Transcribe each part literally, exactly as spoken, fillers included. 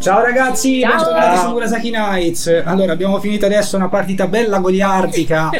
Ciao ragazzi, ciao. Bentornati su Murasaki Nights. Allora, abbiamo finito adesso una partita bella goliardica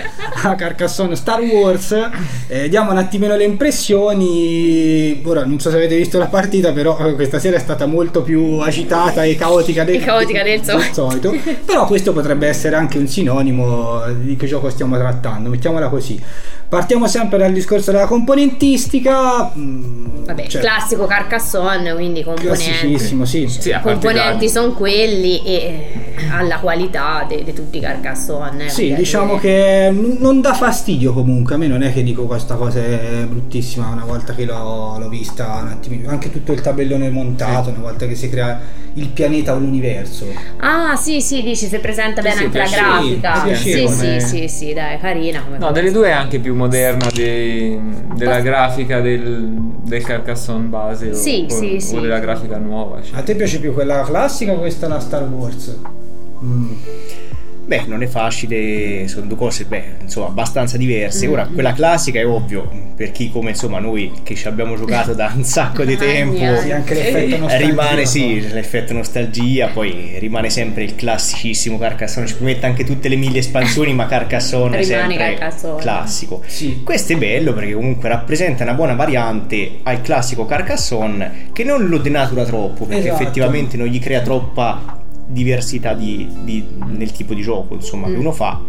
a Carcassonne Star Wars. Eh, diamo un attimino le impressioni. Ora, non so se avete visto la partita, però questa sera è stata molto più agitata e caotica del, e caotica del, del solito. Però questo potrebbe essere anche un sinonimo di che gioco stiamo trattando, mettiamola così. Partiamo sempre dal discorso della componentistica. Vabbè, cioè, classico Carcassonne, quindi componenti. Classicissimo, sì. Cioè, sì, a componenti sono quelli e alla qualità di tutti i Carcassonne. Sì, diciamo che non dà fastidio comunque, a me non è che dico questa cosa è bruttissima una volta che l'ho, l'ho vista un attimino, anche tutto il tabellone montato, sì. Una volta che si crea il pianeta o l'universo. Ah, sì, sì, dici, si presenta bene, sì, anche piace, la grafica. Piace, sì, come... sì, sì, sì, dai, carina. Come no, come delle due è anche più moderna dei, della grafica del, del Carcassonne base, sì, o, sì, o sì, della grafica nuova. Cioè. A te piace più quella classica o questa la Star Wars? Mm. Beh, non è facile, sono due cose, beh, insomma, abbastanza diverse. Ora, quella classica è ovvio, per chi come insomma noi che ci abbiamo giocato da un sacco di tempo, sì, anche l'effetto nostalgia, rimane, sì, l'effetto nostalgia, poi rimane sempre il classicissimo Carcassonne, ci mette anche tutte le mille espansioni, ma Carcassonne è sempre Carcassonne classico. Sì. Questo è bello perché comunque rappresenta una buona variante al classico Carcassonne che non lo denatura troppo, perché esatto, effettivamente non gli crea troppa diversità di, di, nel tipo di gioco, insomma, mm. che uno fa.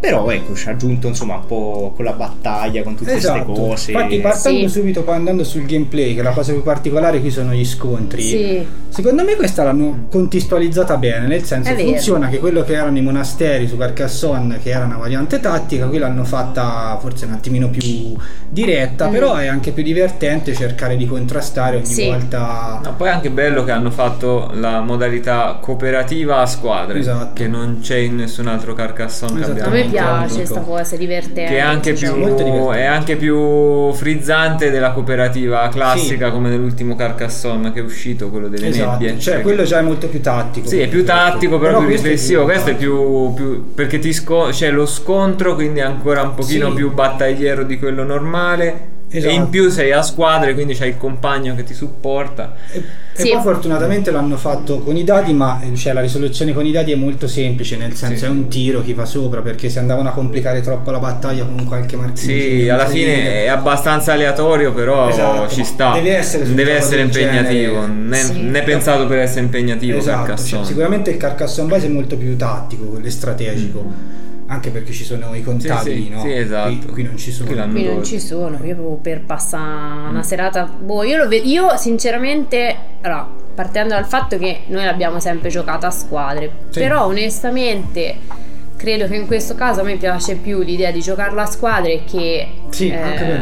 Però ecco, ci ha aggiunto insomma un po' con la battaglia, con tutte esatto, queste cose. Infatti partendo sì, subito andando sul gameplay, che è la cosa più particolare qui sono gli scontri. Sì. Secondo me questa l'hanno contestualizzata bene, nel senso funziona che quello che erano i monasteri su Carcassonne, che era una variante tattica, qui l'hanno fatta forse un attimino più diretta, mm. però è anche più divertente cercare di contrastare ogni sì, volta. No, poi è anche bello che hanno fatto la modalità cooperativa a squadre, esatto, che non c'è in nessun altro Carcassonne esatto, che abbiamo. Piace questa cosa, è divertente, che è anche, cioè, più, divertente, è anche più frizzante della cooperativa classica, sì, come nell'ultimo Carcassonne che è uscito, quello delle esatto, nebbie, cioè perché... quello già è molto più tattico, sì, è più tattico, però, però più riflessivo. Questo è più, più perché ti sco- c'è lo scontro, quindi è ancora un pochino sì, più battagliero di quello normale. Esatto. E in più sei a squadre, quindi c'hai il compagno che ti supporta. E, sì, e poi fortunatamente l'hanno fatto con i dadi, ma cioè, la risoluzione con i dadi è molto semplice, nel senso sì, è un tiro chi fa sopra, perché se andavano a complicare troppo la battaglia con qualche marchino. Sì, alla fine dire, è abbastanza aleatorio, però esatto, ci sta. Deve essere, deve essere impegnativo, né sì, è pensato per essere impegnativo. Esatto, cioè, sicuramente il Carcassonne base è molto più tattico, quello è strategico. Mm. Anche perché ci sono i contabili, sì, sì, no? Sì, esatto. Qui, qui non ci sono. Qui, qui non ci sono. Io per passare mm. una serata. Boh, io lo vedo. Io sinceramente. Allora, partendo dal fatto che noi l'abbiamo sempre giocata a squadre. Sì. Però onestamente. Credo che in questo caso a me piace più l'idea di giocarla a squadre che sì, eh, anche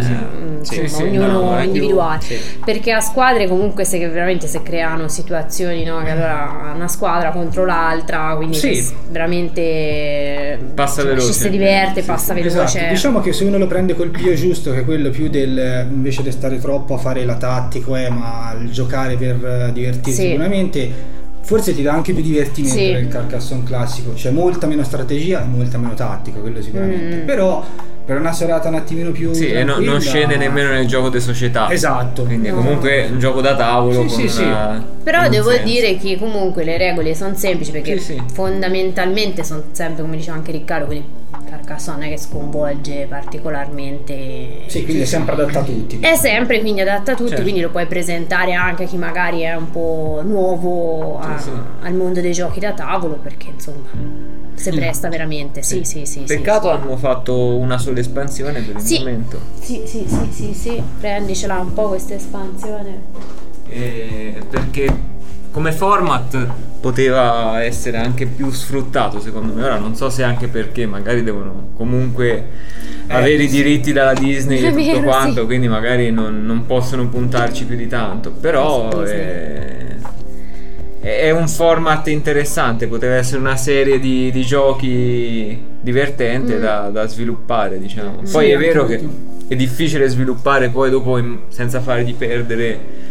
sì, insomma, sì, ognuno no, individuale più, sì, perché a squadre comunque se veramente si creano situazioni, no, che allora una squadra contro l'altra, quindi sì, veramente passa veloce, ci si diverte, sì, passa veloce, esatto. Diciamo che se uno lo prende col più giusto, che è quello più del invece di stare troppo a fare la tattico, eh, ma il giocare per divertirsi, sì, sicuramente forse ti dà anche più divertimento sì, del Carcassonne classico, c'è cioè molta meno strategia e molta meno tattica, quello sicuramente, mm. però per una serata un attimino più sì, e no, non scende nemmeno nel gioco di società, esatto, quindi no, comunque un gioco da tavolo sì, con sì, una, sì, però con devo senso, dire che comunque le regole sono semplici, perché sì, sì, fondamentalmente sono sempre, come diceva anche Riccardo, quindi Carcassonne che sconvolge particolarmente, sì, quindi è sempre adatta a tutti, è sempre quindi adatta a tutti, certo, quindi lo puoi presentare anche a chi magari è un po' nuovo a, sì, sì, al mondo dei giochi da tavolo, perché insomma si presta veramente, sì, sì, sì, sì, peccato sì, hanno fatto una sola espansione per il sì, momento sì, sì, sì, sì, sì, prendicela un po' questa espansione, eh, perché come format poteva essere anche più sfruttato, secondo me. Ora non so se anche perché magari devono comunque eh, avere sì, i diritti dalla Disney è e tutto vero, quanto, sì, quindi magari non, non possono puntarci più di tanto, però sì, sì, è, è un format interessante, poteva essere una serie di, di giochi divertente mm. da, da sviluppare, diciamo. Poi sì, è vero che è difficile sviluppare poi dopo in, senza fare di perdere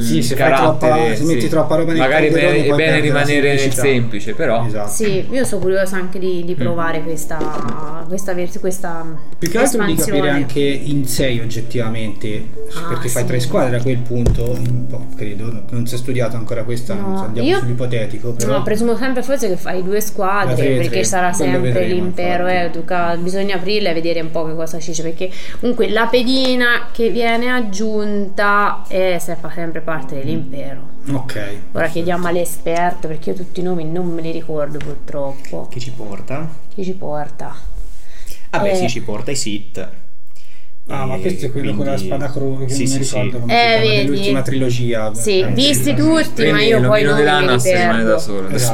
sì, se carattere, fai troppa, se metti sì. troppa roba nei magari bene, è bene rimanere nel semplice, però esatto. Sì, io sono curiosa anche di, di provare mm. questa questa questa più che altro di capire anche in sei oggettivamente, ah, perché sì. fai tre squadre a quel punto, un po', credo non si è studiato ancora questa, no, non so, andiamo io, sull'ipotetico, però no, presumo sempre forse che fai due squadre tre, perché tre. Sarà quello sempre vedremo, l'impero eh, duca, bisogna aprirla e vedere un po' che cosa c'è, perché comunque la pedina che viene aggiunta è sempre parte dell'impero. Ok. Ora perfetto. Chiediamo all'esperto, perché io tutti i nomi non me li ricordo purtroppo. Chi ci porta? Chi ci porta? Ah beh, eh. sì, ci porta i Sith. Ah, ma questo è quello quindi... con la spada cronica, sì, che sì, mi ricordo sì. come eh, vedi? L'ultima trilogia. Sì, visti tutti, ma io poi non mi ricordo. Che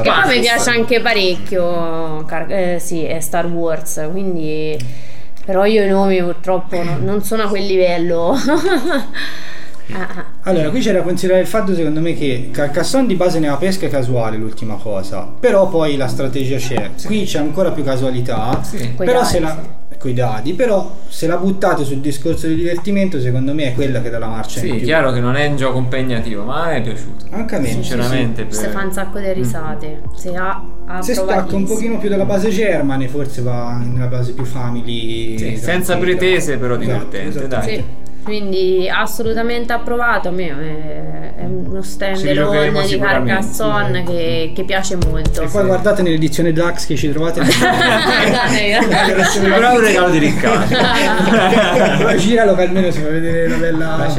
poi mi piace anche parecchio, car- eh, sì, è Star Wars, quindi però io i nomi purtroppo no, non sono a quel livello. Ah. Allora, qui c'è da considerare il fatto, secondo me, che Carcassonne di base nella pesca è casuale, l'ultima cosa, però poi la strategia c'è. Sì. Qui c'è ancora più casualità, sì. però se la sì. coi dadi, però se la buttate sul discorso di divertimento, secondo me è quella che dà la marcia sì, in più. Sì, chiaro che non è un gioco impegnativo, ma è piaciuto. Anche a me, sinceramente, sì, sì. Per... se fa un sacco di risate. Mm. Se ha, ha se stacca un pochino più dalla base Germane, forse va nella base più family, sì, senza pretese, però divertente, esatto, dai. Sì. Quindi assolutamente approvato, a me è uno stand-alone di Carcassonne che, che piace molto. E poi sì. guardate nell'edizione D A X che ci trovate. Però un regalo di Riccardo. Giralo che almeno si fa vedere la bella...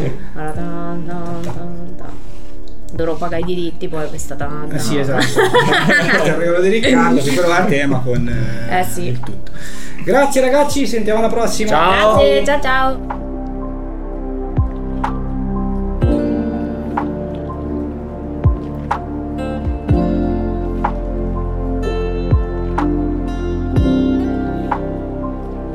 Dovrò pagare i diritti poi questa tanta. Eh sì, esatto. Il regalo di Riccardo si prova a tema con eh, eh sì. il tutto. Grazie ragazzi, ci sentiamo alla prossima. Ciao. Grazie, ciao ciao.